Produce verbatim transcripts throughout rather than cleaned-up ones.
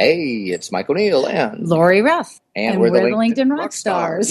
Hey, it's Mike O'Neill and Lori Ruff. And, and we're, we're the LinkedIn, LinkedIn rock stars.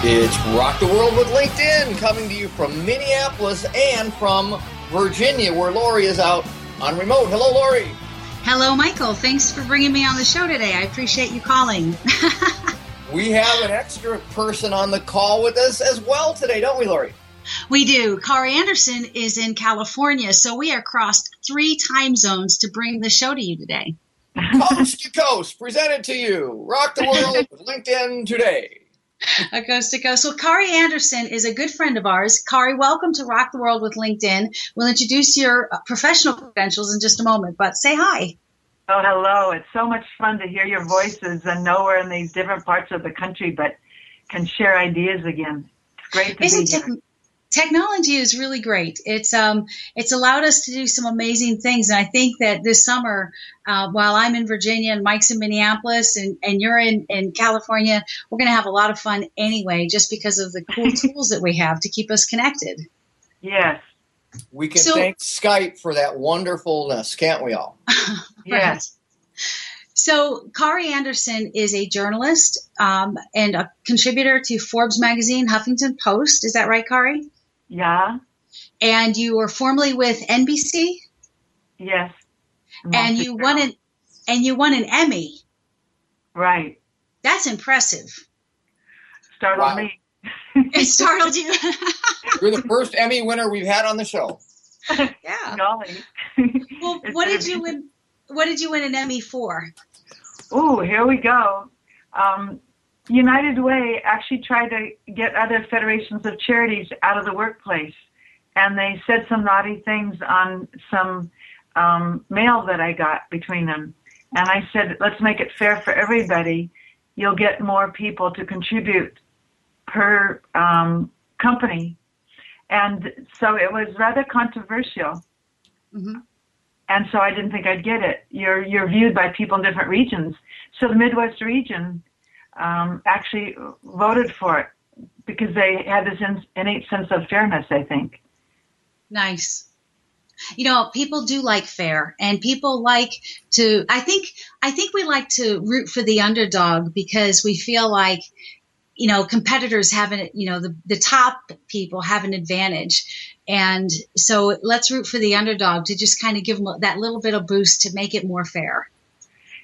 It's Rock the World with LinkedIn, coming to you from Minneapolis and from Virginia, where Lori is out on remote. Hello, Lori. Hello, Michael. Thanks for bringing me on the show today. I appreciate you calling. We have an extra person on the call with us as well today, don't we, Lori? We do. Kare Anderson is in California, so we are crossed three time zones to bring the show to you today. Coast to coast, presented to you, Rock the World with LinkedIn today. A coast to coast. So Kare Anderson is a good friend of ours. Kare, welcome to Rock the World with LinkedIn. We'll introduce your professional credentials in just a moment, but say hi. Oh, hello. It's so much fun to hear your voices and know we're in these different parts of the country, but can share ideas again. It's great to Isn't be here. Te- technology is really great. It's um, it's allowed us to do some amazing things, and I think that this summer, Uh, while I'm in Virginia and Mike's in Minneapolis and, and you're in, in California, we're going to have a lot of fun anyway, just because of the cool tools that we have to keep us connected. Yes. We can so, thank Skype for that wonderfulness, can't we all? Yes. So Kare Anderson is a journalist um, and a contributor to Forbes magazine, Huffington Post. Is that right, Kare? Yeah. And you were formerly with N B C? Yes. And you won an and you won an Emmy. Right. That's impressive. Startled wow. me. It startled you. You're the first Emmy winner we've had on the show. Yeah. Golly. Well, what did you win? What did you win an Emmy for? Oh, here we go. Um, United Way actually tried to get other federations of charities out of the workplace, and they said some naughty things on some. Um, mail that I got between them. And I said, let's make it fair for everybody. You'll get more people to contribute per um, company. And so it was rather controversial. Mm-hmm. And so I didn't think I'd get it. You're, you're viewed by people in different regions. So the Midwest region um, actually voted for it because they had this innate sense of fairness, I think. Nice. You know, people do like fair, and people like to, I think, I think we like to root for the underdog because we feel like, you know, competitors have an, you know, the, the top people have an advantage. And so let's root for the underdog to just kind of give them that little bit of boost to make it more fair.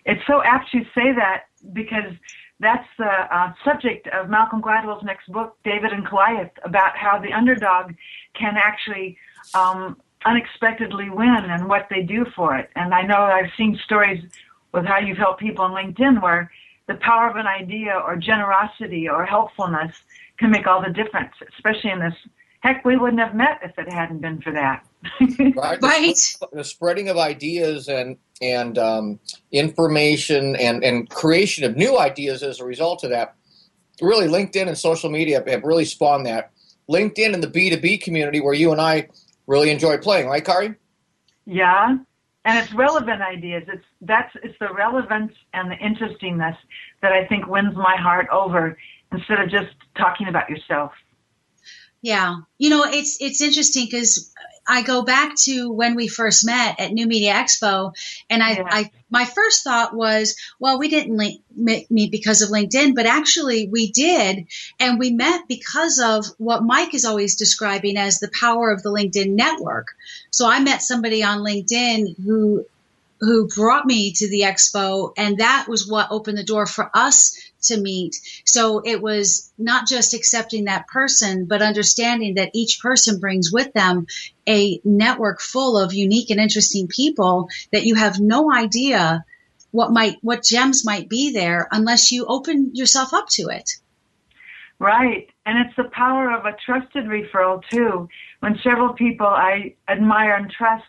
It's so apt you say that because that's the uh, subject of Malcolm Gladwell's next book, David and Goliath, about how the underdog can actually, um, unexpectedly win and what they do for it. And I know I've seen stories with how you've helped people on LinkedIn where the power of an idea or generosity or helpfulness can make all the difference, especially in this. Heck, we wouldn't have met if it hadn't been for that. Right. Right. The spreading of ideas and and um, information and, and creation of new ideas as a result of that. Really, LinkedIn and social media have really spawned that. LinkedIn and the B two B community where you and I really enjoy playing, right, Kare? Yeah. And it's relevant ideas. It's that's it's the relevance and the interestingness that I think wins my heart over instead of just talking about yourself. Yeah. You know, it's it's interesting because I go back to when we first met at New Media Expo, and I, yeah. I my first thought was, well, we didn't link, meet because of LinkedIn, but actually we did, and we met because of what Mike is always describing as the power of the LinkedIn network. So I met somebody on LinkedIn who who brought me to the expo, and that was what opened the door for us to meet. So it was not just accepting that person, but understanding that each person brings with them a network full of unique and interesting people that you have no idea what might, what gems might be there unless you open yourself up to it. Right. And it's the power of a trusted referral too. When several people I admire and trust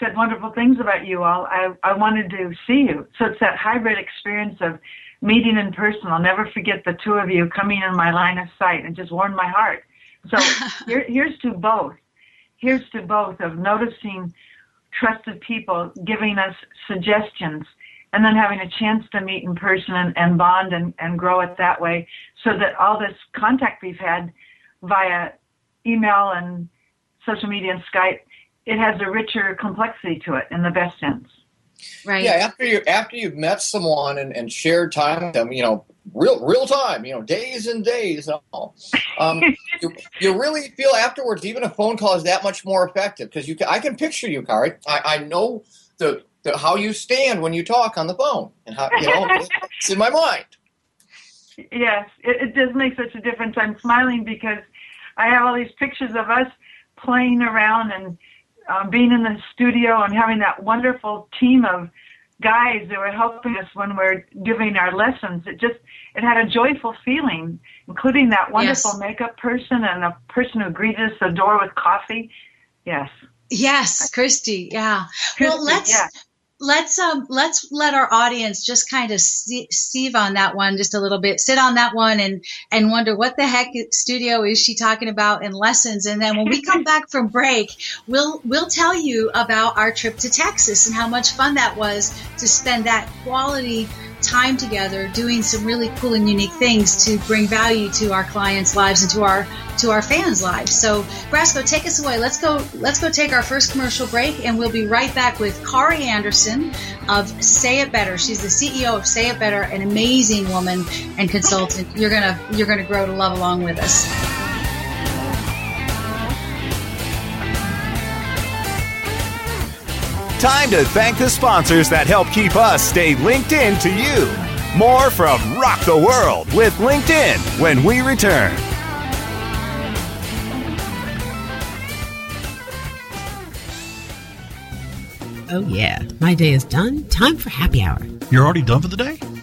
said wonderful things about you all, I, I wanted to see you. So it's that hybrid experience of meeting in person. I'll never forget the two of you coming in my line of sight and just warmed my heart. So here, here's to both. Here's to both of noticing trusted people giving us suggestions and then having a chance to meet in person and, and bond and, and grow it that way, so that all this contact we've had via email and social media and Skype, it has a richer complexity to it in the best sense. Right. Yeah, after you after you've met someone and, and shared time with them, you know, real real time, you know, days and days and all. Um, you, you really feel afterwards, even a phone call is that much more effective because you can, I can picture you, Kare. I, I know the, the how you stand when you talk on the phone, and how you know it's in my mind. Yes, it, it does make such a difference. I'm smiling because I have all these pictures of us playing around and. Um, being in the studio and having that wonderful team of guys that were helping us when we're giving our lessons. It just, it had a joyful feeling, including that wonderful yes. makeup person and a person who greeted us at the door with coffee. Yes. Yes, Christy. Yeah. Christy, well, let's, yeah. let's, um, let's let our audience just kind of see, sieve on that one just a little bit, sit on that one and, and wonder what the heck studio is she talking about in lessons. And then when we come back from break, we'll, we'll tell you about our trip to Texas and how much fun that was to spend that quality time together doing some really cool and unique things to bring value to our clients' lives and to our to our fans' lives. So Brasco, take us away. Let's go let's go take our first commercial break, and we'll be right back with Kare Anderson of Say It Better. She's the C E O of Say It Better, an amazing woman and consultant you're gonna you're gonna grow to love along with us. Time to thank the sponsors that help keep us stay linked in to you. More from Rock the World with LinkedIn when we return. Oh yeah, my day is done. Time for happy hour. You're already done for the day?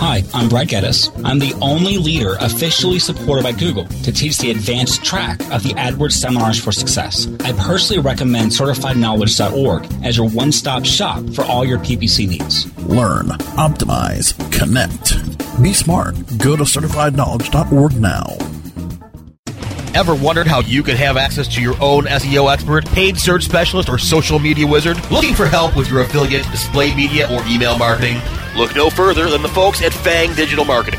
Hi, I'm Brad Geddes. I'm the only leader officially supported by Google to teach the advanced track of the AdWords Seminars for Success. I personally recommend Certified Knowledge dot org as your one-stop shop for all your P P C needs. Learn, optimize, connect. Be smart. Go to Certified Knowledge dot org now. Ever wondered how you could have access to your own S E O expert, paid search specialist, or social media wizard? Looking for help with your affiliate, display media, or email marketing? Look no further than the folks at Fang Digital Marketing.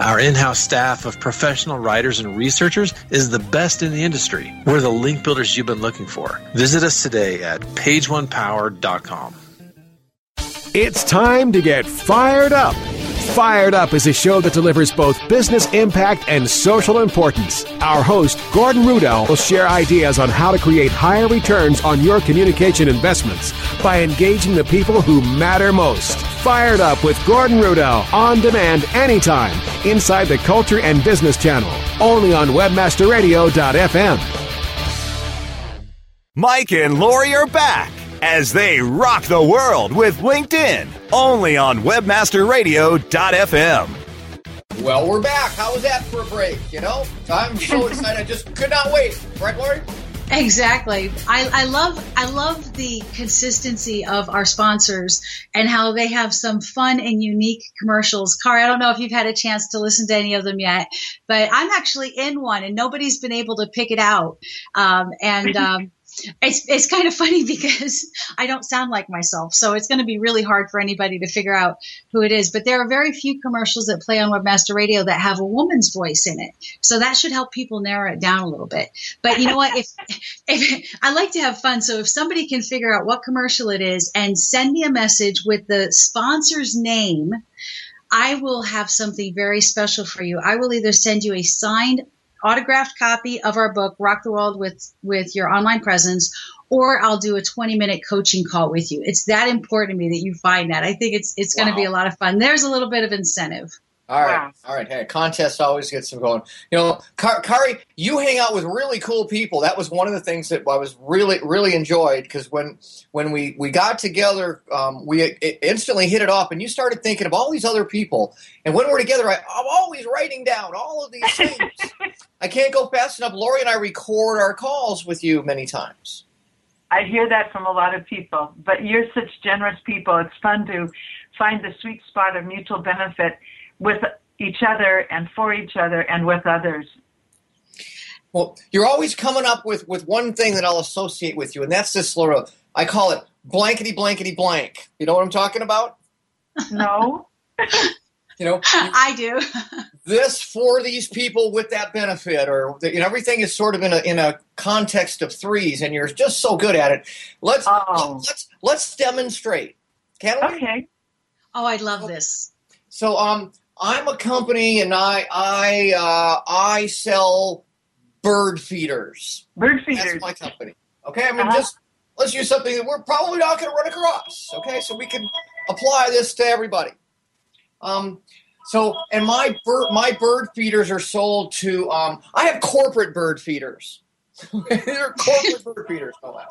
Our in-house staff of professional writers and researchers is the best in the industry. We're the link builders you've been looking for. Visit us today at page one power dot com. It's time to get fired up. Fired Up is a show that delivers both business impact and social importance. Our host, Gordon Rudell, will share ideas on how to create higher returns on your communication investments by engaging the people who matter most. Fired Up with Gordon Rudell, on demand anytime, inside the Culture and Business Channel, only on webmaster radio dot f m. Mike and Lori are back as they rock the world with LinkedIn, only on webmaster radio dot f m. Well, we're back. How was that for a break? You know, I'm so excited. I just could not wait. Right, Lori? Exactly. I, I love I love the consistency of our sponsors and how they have some fun and unique commercials. Kare, I don't know if you've had a chance to listen to any of them yet, but I'm actually in one and nobody's been able to pick it out. Um, and um, It's it's kind of funny because I don't sound like myself, so it's going to be really hard for anybody to figure out who it is. But there are very few commercials that play on Webmaster Radio that have a woman's voice in it, so that should help people narrow it down a little bit. But you know what? If if I like to have fun, so if somebody can figure out what commercial it is and send me a message with the sponsor's name, I will have something very special for you. I will either send you a signed autographed copy of our book, Rock the World with, with Your Online Presence, or I'll do a twenty minute coaching call with you. It's that important to me that you find that. I think it's it's wow. going to be a lot of fun. There's a little bit of incentive. All right. Wow. All right. Hey, contest always gets them going. You know, Kare, Kare, you hang out with really cool people. That was one of the things that I was really, really enjoyed, because when when we, we got together, um, we it instantly hit it off, and you started thinking of all these other people. And when we're together, I, I'm always writing down all of these things. I can't go fast enough. Lori and I record our calls with you many times. I hear that from a lot of people, but you're such generous people. It's fun to find the sweet spot of mutual benefit with each other and for each other and with others. Well, you're always coming up with, with one thing that I'll associate with you, and that's this, Laura. I call it blankety, blankety, blank. You know what I'm talking about? No. You know, you, I do. This for these people with that benefit, or you know, everything is sort of in a in a context of threes, and you're just so good at it. Let's oh. let's let's demonstrate. Can we? Okay. Oh, I love okay. this. So, um. I'm a company, and I I uh, I sell bird feeders. Bird feeders. That's my company. Okay, I mean, uh-huh. just let's use something that we're probably not going to run across. Okay, so we can apply this to everybody. Um, so and my bird my bird feeders are sold to. Um, I have corporate bird feeders. They're corporate bird feeders, no less.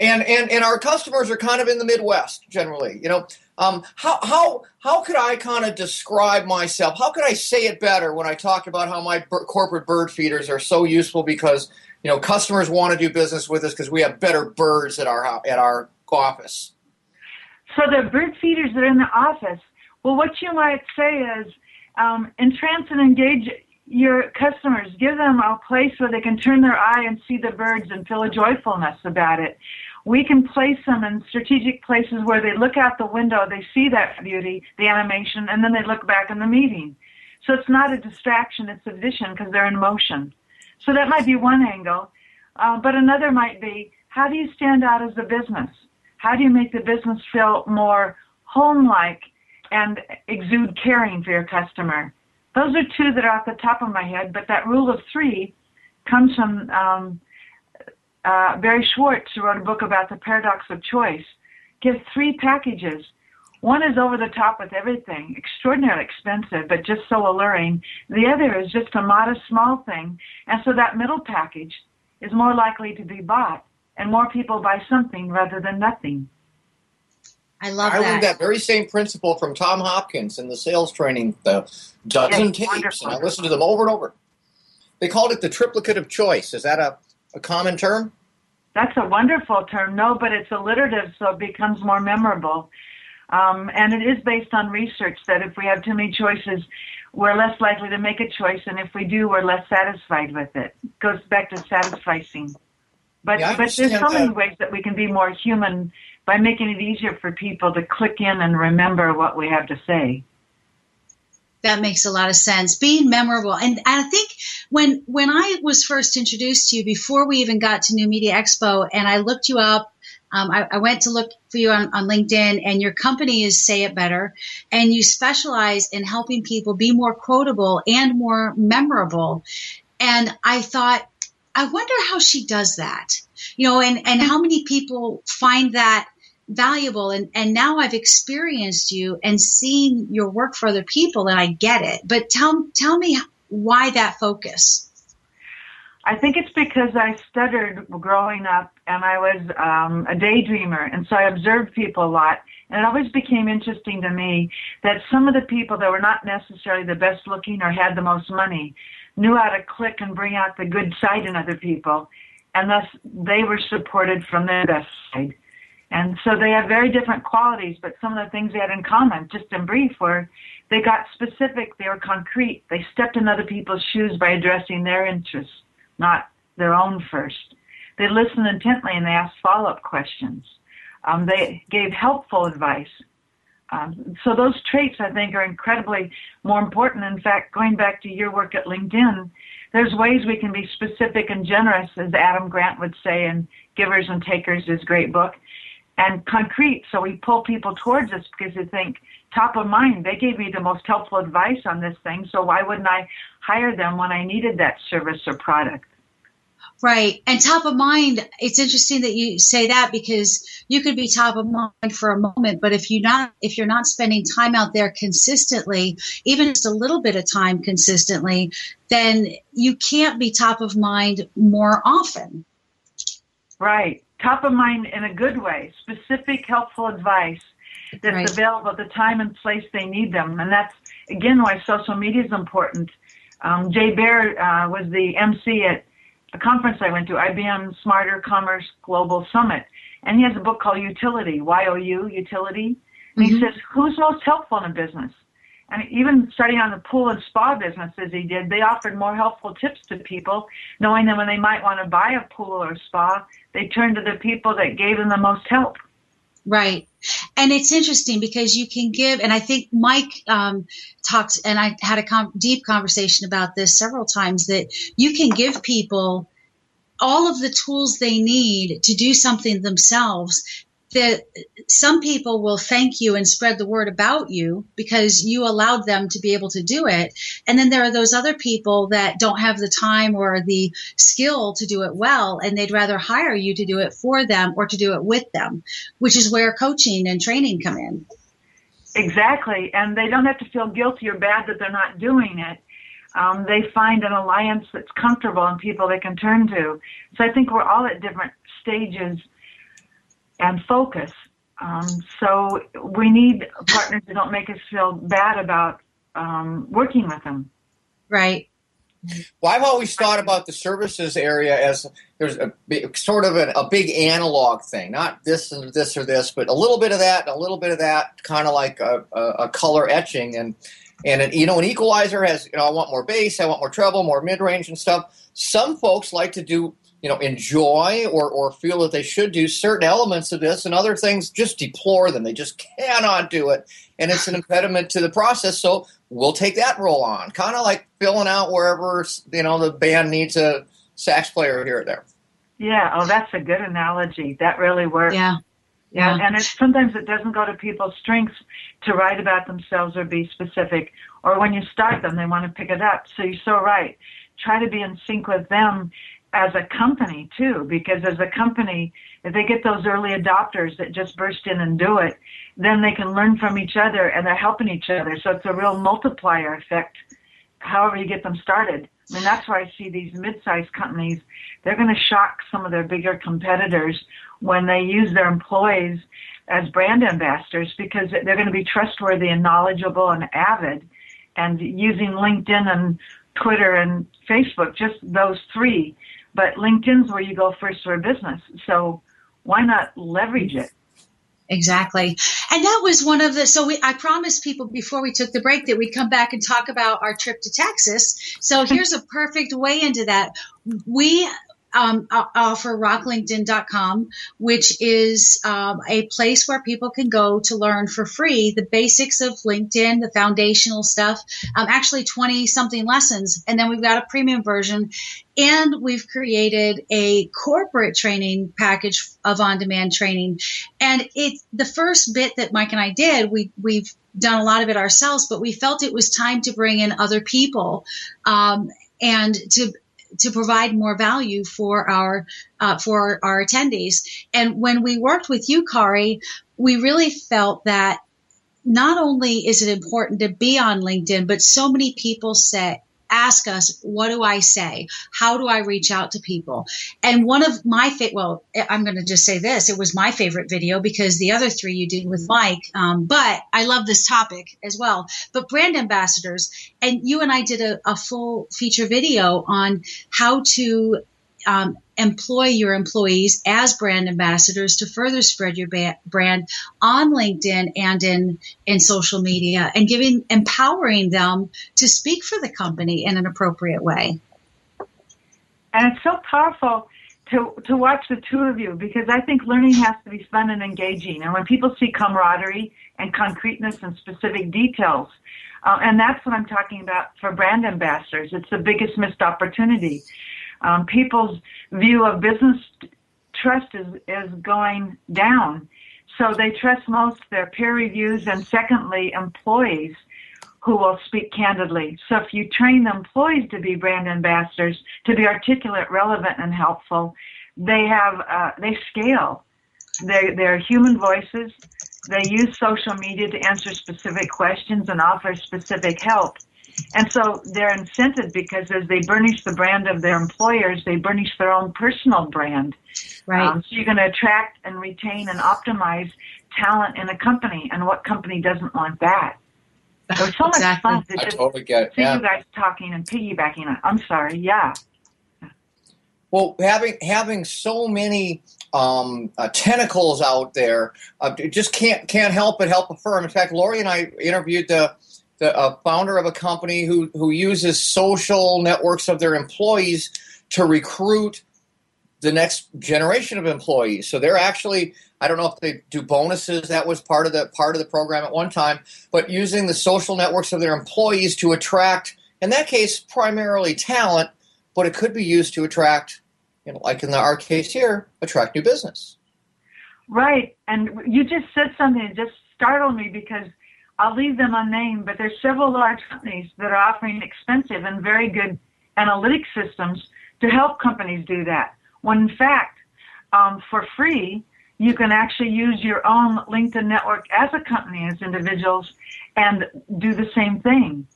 And and and our customers are kind of in the Midwest generally, you know. Um, how how how could I kind of describe myself? How could I say it better when I talk about how my b- corporate bird feeders are so useful because you know customers want to do business with us because we have better birds at our at our office. So the bird feeders that are in the office. Well, what you might say is um, entrance and engage your customers. Give them a place where they can turn their eye and see the birds and feel a joyfulness about it. We can place them in strategic places where they look out the window, they see that beauty, the animation, and then they look back in the meeting. So it's not a distraction, it's a vision because they're in motion. So that might be one angle. Uh, but another might be, how do you stand out as a business? How do you make the business feel more home-like and exude caring for your customer? Those are two that are off the top of my head, but that rule of three comes from um, uh, Barry Schwartz, who wrote a book about the paradox of choice. Give three packages. One is over the top with everything, extraordinarily expensive, but just so alluring. The other is just a modest, small thing, and so that middle package is more likely to be bought, and more people buy something rather than nothing. I love I that. I learned that very same principle from Tom Hopkins in the sales training, the dozen yes, tapes, wonderful. And I listened to them over and over. They called it the triplicate of choice. Is that a, a common term? That's a wonderful term. No, but it's alliterative, so it becomes more memorable. Um, and it is based on research that if we have too many choices, we're less likely to make a choice, and if we do, we're less satisfied with it. It goes back to satisficing. But yeah, but there's so many ways that we can be more human by making it easier for people to click in and remember what we have to say. That makes a lot of sense. Being memorable. And I think when when I was first introduced to you, before we even got to New Media Expo, and I looked you up, um, I, I went to look for you on, on LinkedIn, and your company is Say It Better, and you specialize in helping people be more quotable and more memorable. And I thought, I wonder how she does that, you know, and, and how many people find that valuable. And, and now I've experienced you and seen your work for other people, and I get it. But tell, tell me why that focus. I think it's because I stuttered growing up, and I was um, a daydreamer, and so I observed people a lot. And it always became interesting to me that some of the people that were not necessarily the best looking or had the most money knew how to click and bring out the good side in other people, and thus they were supported from their best side. And so they have very different qualities, but some of the things they had in common, just in brief, were they got specific, they were concrete, they stepped in other people's shoes by addressing their interests, not their own first. They listened intently and they asked follow-up questions. Um, they gave helpful advice. Um, so those traits, I think, are incredibly more important. In fact, going back to your work at LinkedIn, there's ways we can be specific and generous, as Adam Grant would say in Givers and Takers, his great book, and concrete. So we pull people towards us because they think, top of mind, they gave me the most helpful advice on this thing, so why wouldn't I hire them when I needed that service or product? Right. And top of mind, it's interesting that you say that, because you could be top of mind for a moment, but if you're not, if you're not spending time out there consistently, even just a little bit of time consistently, then you can't be top of mind more often. Right. Top of mind in a good way, specific, helpful advice that's right, available at the time and place they need them. And that's, again, why social media is important. Um, Jay Baer uh, was the M C at a conference I went to, I B M Smarter Commerce Global Summit. And he has a book called Utility, Y O U, Utility. And mm-hmm. he says, who's most helpful in a business? And even starting on the pool and spa business, as he did, they offered more helpful tips to people, knowing that when they might want to buy a pool or a spa, they turned to the people that gave them the most help. Right. And it's interesting because you can give, and I think Mike um, talked, and I had a com- deep conversation about this several times, that you can give people all of the tools they need to do something themselves, that some people will thank you and spread the word about you because you allowed them to be able to do it. And then there are those other people that don't have the time or the skill to do it well, and they'd rather hire you to do it for them or to do it with them, which is where coaching and training come in. Exactly. And they don't have to feel guilty or bad that they're not doing it. Um, they find an alliance that's comfortable and people they can turn to. So I think we're all at different stages and focus. Um, so we need partners that don't make us feel bad about um, working with them. Right. Well, I've always thought about the services area as there's a, sort of a, a big analog thing, not this and this or this, but a little bit of that, a little bit of that, kind of like a, a, a color etching. And, and an, you know, an equalizer has, you know, I want more bass, I want more treble, more mid-range and stuff. Some folks like to do, you know, enjoy or, or feel that they should do certain elements of this, and other things just deplore them. They just cannot do it, and it's an impediment to the process, so we'll take that role on, kind of like filling out wherever, you know, the band needs a sax player here or there. Yeah, oh, that's a good analogy. That really works. Yeah. Yeah, yeah. And it's, sometimes it doesn't go to people's strengths to write about themselves or be specific, or when you start them, they want to pick it up, so you're so right. Try to be in sync with them as a company, too, because as a company, if they get those early adopters that just burst in and do it, then they can learn from each other, and they're helping each other. So it's a real multiplier effect, however you get them started. I mean, that's why I see these mid-sized companies, they're going to shock some of their bigger competitors when they use their employees as brand ambassadors, because they're going to be trustworthy and knowledgeable and avid, and using LinkedIn and Twitter and Facebook, just those three. But LinkedIn's where you go first for a business, so why not leverage it? Exactly. And that was one of the, so we, I promised people before we took the break that we'd come back and talk about our trip to Texas. So here's a perfect way into that. We um, offer rock LinkedIn dot com, which is um, a place where people can go to learn for free the basics of LinkedIn, the foundational stuff, um, actually twenty something lessons. And then we've got a premium version. And we've created a corporate training package of on-demand training. And it's the first bit that Mike and I did, we, we've done a lot of it ourselves, but we felt it was time to bring in other people um, and to to provide more value for our uh, for our attendees. And when we worked with you, Kare, we really felt that not only is it important to be on LinkedIn, but so many people say, ask us, what do I say? How do I reach out to people? And one of my favorite, well, I'm going to just say this. It was my favorite video because the other three you did with Mike. Um, but I love this topic as well. But brand ambassadors, and you and I did a, a full feature video on how to um, employ your employees as brand ambassadors to further spread your ba- brand on LinkedIn and in, in social media, and giving, empowering them to speak for the company in an appropriate way. And it's so powerful to, to watch the two of you, because I think learning has to be fun and engaging. And when people see camaraderie and concreteness and specific details, uh, and that's what I'm talking about for brand ambassadors. It's the biggest missed opportunity. Um, people's view of business trust is, is going down. So they trust most their peer reviews and, secondly, employees who will speak candidly. So if you train the employees to be brand ambassadors, to be articulate, relevant, and helpful, they have uh, they scale. They, they're human voices. They use social media to answer specific questions and offer specific help. And so they're incented, because as they burnish the brand of their employers, they burnish their own personal brand. Right. Um, so you're going to attract and retain and optimize talent in a company. And what company doesn't want that? It was so exactly. much fun to I just totally get, see yeah. you guys talking and piggybacking on. I'm sorry. Yeah. Well, having having so many um, uh, tentacles out there, uh, just can't can't help but help a firm. In fact, Lori and I interviewed the. The uh, founder of a company who, who uses social networks of their employees to recruit the next generation of employees. So they're actually, I don't know if they do bonuses. That was part of the part of the program at one time, but using the social networks of their employees to attract, in that case, primarily talent, but it could be used to attract, you know, like in our case here, attract new business. Right. And you just said something that just startled me, because I'll leave them unnamed, but there's several large companies that are offering expensive and very good analytic systems to help companies do that. When in fact, um, for free, you can actually use your own LinkedIn network as a company, as individuals, and do the same thing.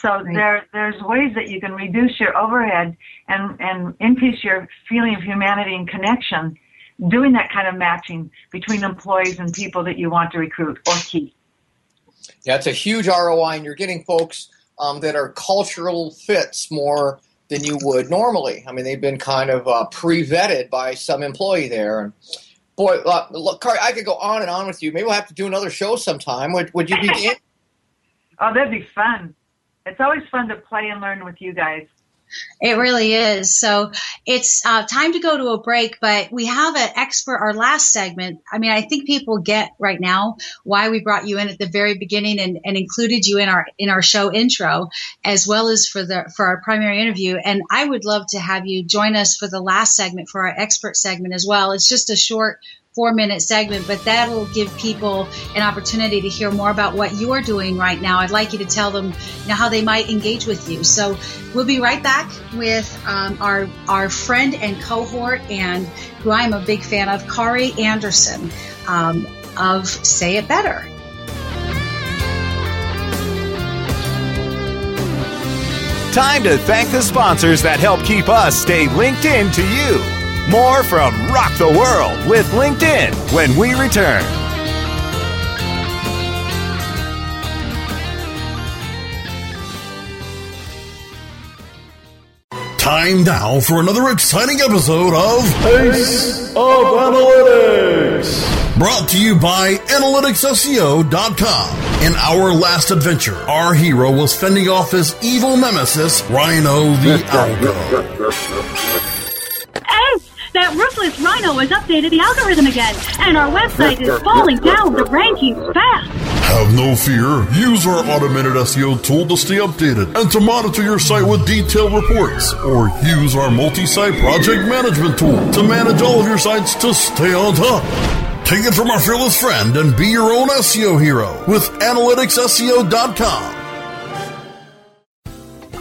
So right. there, there's ways that you can reduce your overhead and, and increase your feeling of humanity and connection, doing that kind of matching between employees and people that you want to recruit or keep. Yeah, it's a huge R O I, and you're getting folks um, that are cultural fits more than you would normally. I mean, they've been kind of uh, pre-vetted by some employee there. And boy, uh, look, Kare, I could go on and on with you. Maybe we'll have to do another show sometime. Would Would you be in? Oh, that'd be fun. It's always fun to play and learn with you guys. It really is. So it's uh, time to go to a break, but we have an expert, our last segment. I mean, I think people get right now why we brought you in at the very beginning and, and included you in our in our show intro, as well as for the for our primary interview. And I would love to have you join us for the last segment, for our expert segment as well. It's just a short four-minute segment, but that will give people an opportunity to hear more about what you're doing right now. I'd like you to tell them now how they might engage with you. So we'll be right back with um, our our friend and cohort, and who I'm a big fan of, Kare Anderson um, of Say It Better. Time to thank the sponsors that help keep us stay linked in to you. More from Rock the World with LinkedIn when we return. Time now for another exciting episode of Ace of Analytics. Brought to you by Analytics S E O dot com. In our last adventure, our hero was fending off his evil nemesis, Rhino the Algo. Oh, that ruthless Rhino has updated the algorithm again, and our website is falling down the rankings fast. Have no fear. Use our automated S E O tool to stay updated and to monitor your site with detailed reports. Or use our multi-site project management tool to manage all of your sites to stay on top. Take it from our fearless friend and be your own S E O hero with Analytics S E O dot com.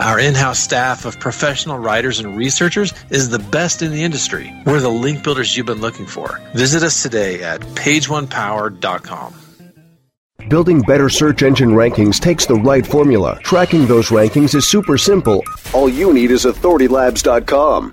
Our in-house staff of professional writers and researchers is the best in the industry. We're the link builders you've been looking for. Visit us today at page one power dot com. Building better search engine rankings takes the right formula. Tracking those rankings is super simple. All you need is Authority Labs dot com.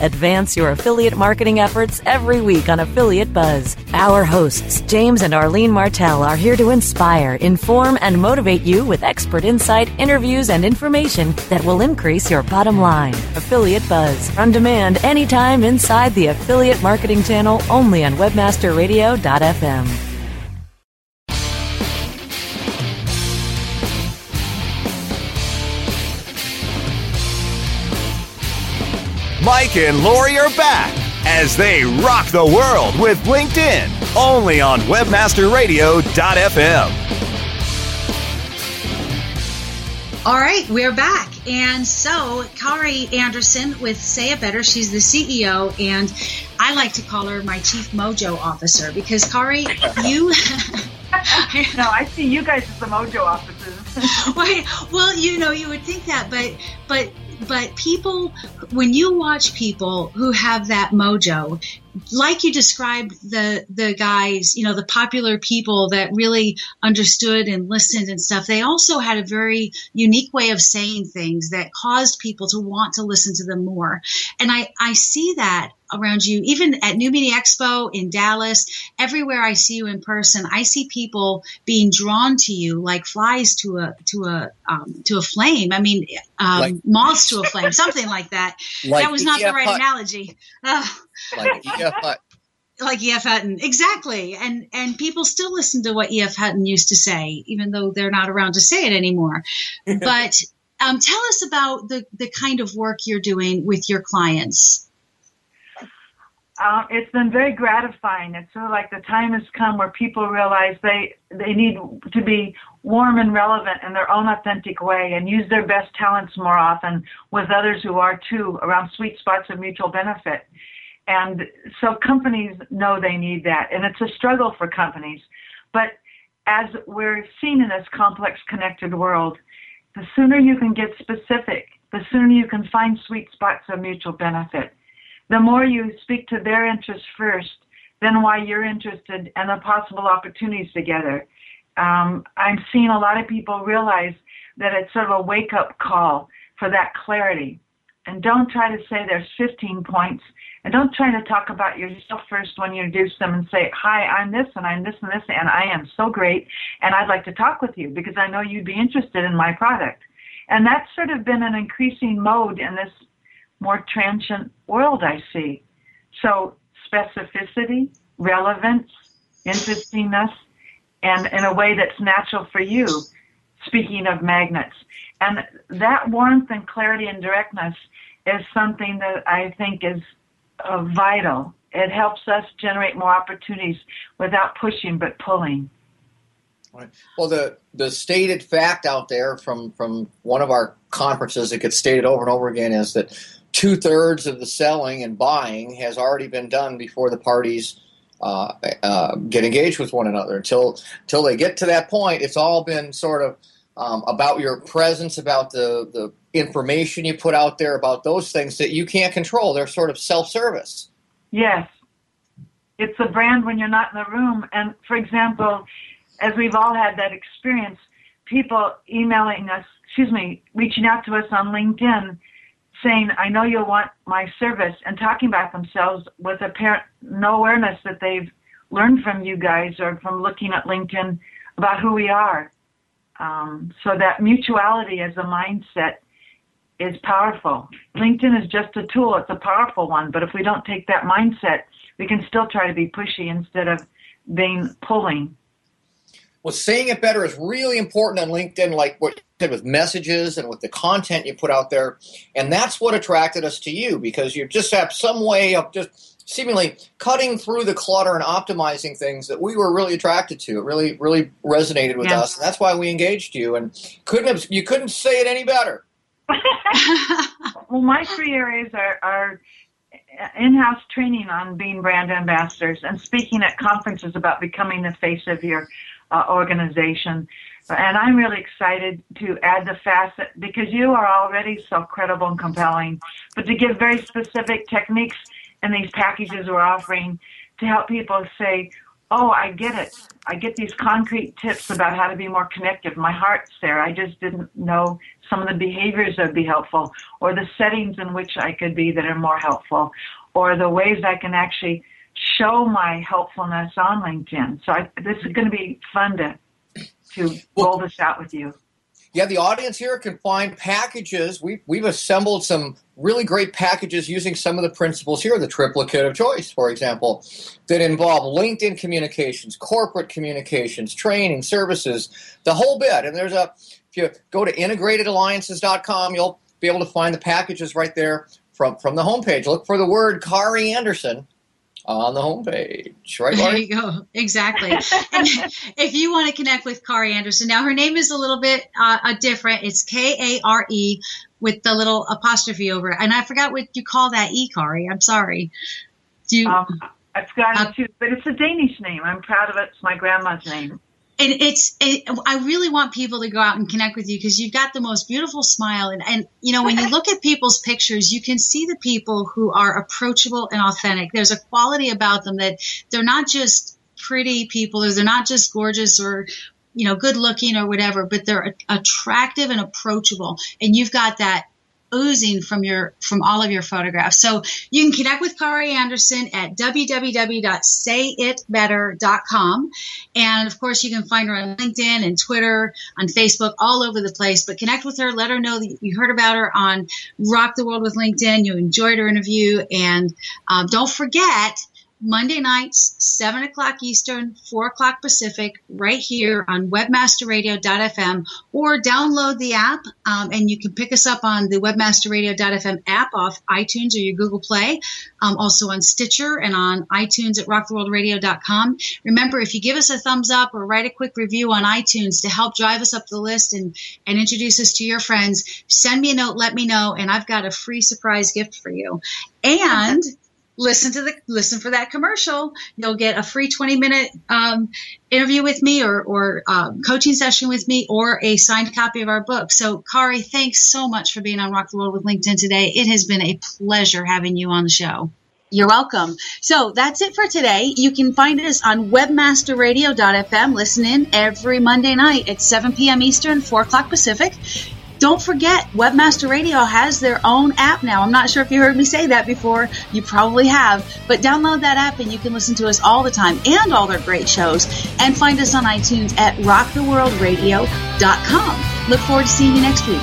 Advance your affiliate marketing efforts every week on Affiliate Buzz. Our hosts, James and Arlene Martell, are here to inspire, inform, and motivate you with expert insight, interviews, and information that will increase your bottom line. Affiliate Buzz, on demand anytime inside the affiliate marketing channel, only on Webmaster Radio dot f m. Mike and Lori are back as they rock the world with LinkedIn, only on Webmaster Radio dot f m. All right, we're back. And so, Kare Anderson with Say It Better, she's the C E O, and I like to call her my Chief Mojo Officer because, Kare, you... No, I see you guys as the Mojo Officers. Well, well, you know, you would think that, but but... But people, when you watch people who have that mojo, like you described the the guys, you know, the popular people that really understood and listened and stuff, they also had a very unique way of saying things that caused people to want to listen to them more. And I, I see that around you, even at New Media Expo in Dallas, everywhere I see you in person, I see people being drawn to you like flies to a to a um, to a flame. I mean, um, like, moths to a flame, something like that. Like that was not E F the right Hutton. analogy. Ugh. Like E F. Hutton. Like E F. Hutton, exactly. And and people still listen to what E F. Hutton used to say, even though they're not around to say it anymore. But um, tell us about the the kind of work you're doing with your clients. Uh, it's been very gratifying. It's sort of like the time has come where people realize they they need to be warm and relevant in their own authentic way and use their best talents more often with others who are too, around sweet spots of mutual benefit. And so companies know they need that. And it's a struggle for companies. But as we're seen in this complex, connected world, the sooner you can get specific, the sooner you can find sweet spots of mutual benefit. The more you speak to their interests first, then why you're interested, and the possible opportunities together. Um, I'm seeing a lot of people realize that it's sort of a wake-up call for that clarity. And don't try to say there's fifteen points, and don't try to talk about yourself first when you introduce them and say, hi, I'm this, and I'm this, and this, and I am so great, and I'd like to talk with you because I know you'd be interested in my product. And that's sort of been an increasing mode in this more transient world I see. So specificity, relevance, interestingness, and in a way that's natural for you, speaking of magnets. And that warmth and clarity and directness is something that I think is uh, vital. It helps us generate more opportunities without pushing but pulling. Right. Well, the, the stated fact out there from, from one of our conferences that gets stated over and over again is that two-thirds of the selling and buying has already been done before the parties uh, uh, get engaged with one another. Until, until they get to that point, it's all been sort of um, about your presence, about the, the information you put out there, about those things that you can't control. They're sort of self-service. Yes. It's a brand when you're not in the room. And, for example, as we've all had that experience, people emailing us, excuse me, reaching out to us on LinkedIn saying, I know you'll want my service, and talking about themselves with apparent no awareness that they've learned from you guys or from looking at LinkedIn about who we are. Um, so that mutuality as a mindset is powerful. LinkedIn is just a tool. It's a powerful one. But if we don't take that mindset, we can still try to be pushy instead of being pulling. Well, saying it better is really important on LinkedIn, like what you said with messages and with the content you put out there. And that's what attracted us to you, because you just have some way of just seemingly cutting through the clutter and optimizing things that we were really attracted to. It really, really resonated with yeah. us. And that's why we engaged you, and couldn't have, you couldn't say it any better. Well, my three areas are, are in-house training on being brand ambassadors and speaking at conferences about becoming the face of your Uh, organization. And I'm really excited to add the facet, because you are already so credible and compelling, but to give very specific techniques in these packages we're offering to help people say, oh, I get it. I get these concrete tips about how to be more connective. My heart's there. I just didn't know some of the behaviors that would be helpful, or the settings in which I could be that are more helpful, or the ways I can actually show my helpfulness on LinkedIn. So I, this is going to be fun to to well, roll this out with you. Yeah, the audience here can find packages. We've, we've assembled some really great packages using some of the principles here, the triplicate of choice, for example, that involve LinkedIn communications, corporate communications, training, services, the whole bit. And there's a, if you go to integrated alliances dot com, you'll be able to find the packages right there from, from the homepage. Look for the word Kare Anderson on the homepage, right, Lori? There you go. Exactly. And if you want to connect with Kare Anderson, now her name is a little bit uh, different. It's K A R E with the little apostrophe over it. And I forgot what you call that E, Kare. I'm sorry. Do you, um, I've got it too, but it's a Danish name. I'm proud of it. It's my grandma's name. And it's, it, I really want people to go out and connect with you, because you've got the most beautiful smile. And, and, you know, when you look at people's pictures, you can see the people who are approachable and authentic. There's a quality about them that they're not just pretty people, or they're not just gorgeous or, you know, good looking or whatever, but they're attractive and approachable. And you've got that oozing from your from all of your photographs. So you can connect with Kare Anderson at w w w dot say it better dot com, and of course you can find her on LinkedIn and Twitter, on Facebook, all over the place. But connect with her, let her know that you heard about her on Rock the World with LinkedIn, you enjoyed her interview, and um, don't forget Monday nights, seven o'clock Eastern, four o'clock Pacific, right here on webmaster radio dot f m, or download the app, um, and you can pick us up on the webmaster radio dot f m app off iTunes or your Google Play, um, also on Stitcher and on iTunes at rock the world radio dot com. Remember, if you give us a thumbs up or write a quick review on iTunes to help drive us up the list and, and introduce us to your friends, send me a note, let me know, and I've got a free surprise gift for you. And... Listen to the listen for that commercial. You'll get a free twenty minute um, interview with me, or or um, coaching session with me, or a signed copy of our book. So, Kare, thanks so much for being on Rock the World with LinkedIn today. It has been a pleasure having you on the show. You're welcome. So that's it for today. You can find us on webmaster radio dot f m. Listen in every Monday night at seven p m Eastern, four o'clock Pacific. Don't forget, Webmaster Radio has their own app now. I'm not sure if you heard me say that before. You probably have. But download that app and you can listen to us all the time and all their great shows. And find us on iTunes at rock the world radio dot com. Look forward to seeing you next week.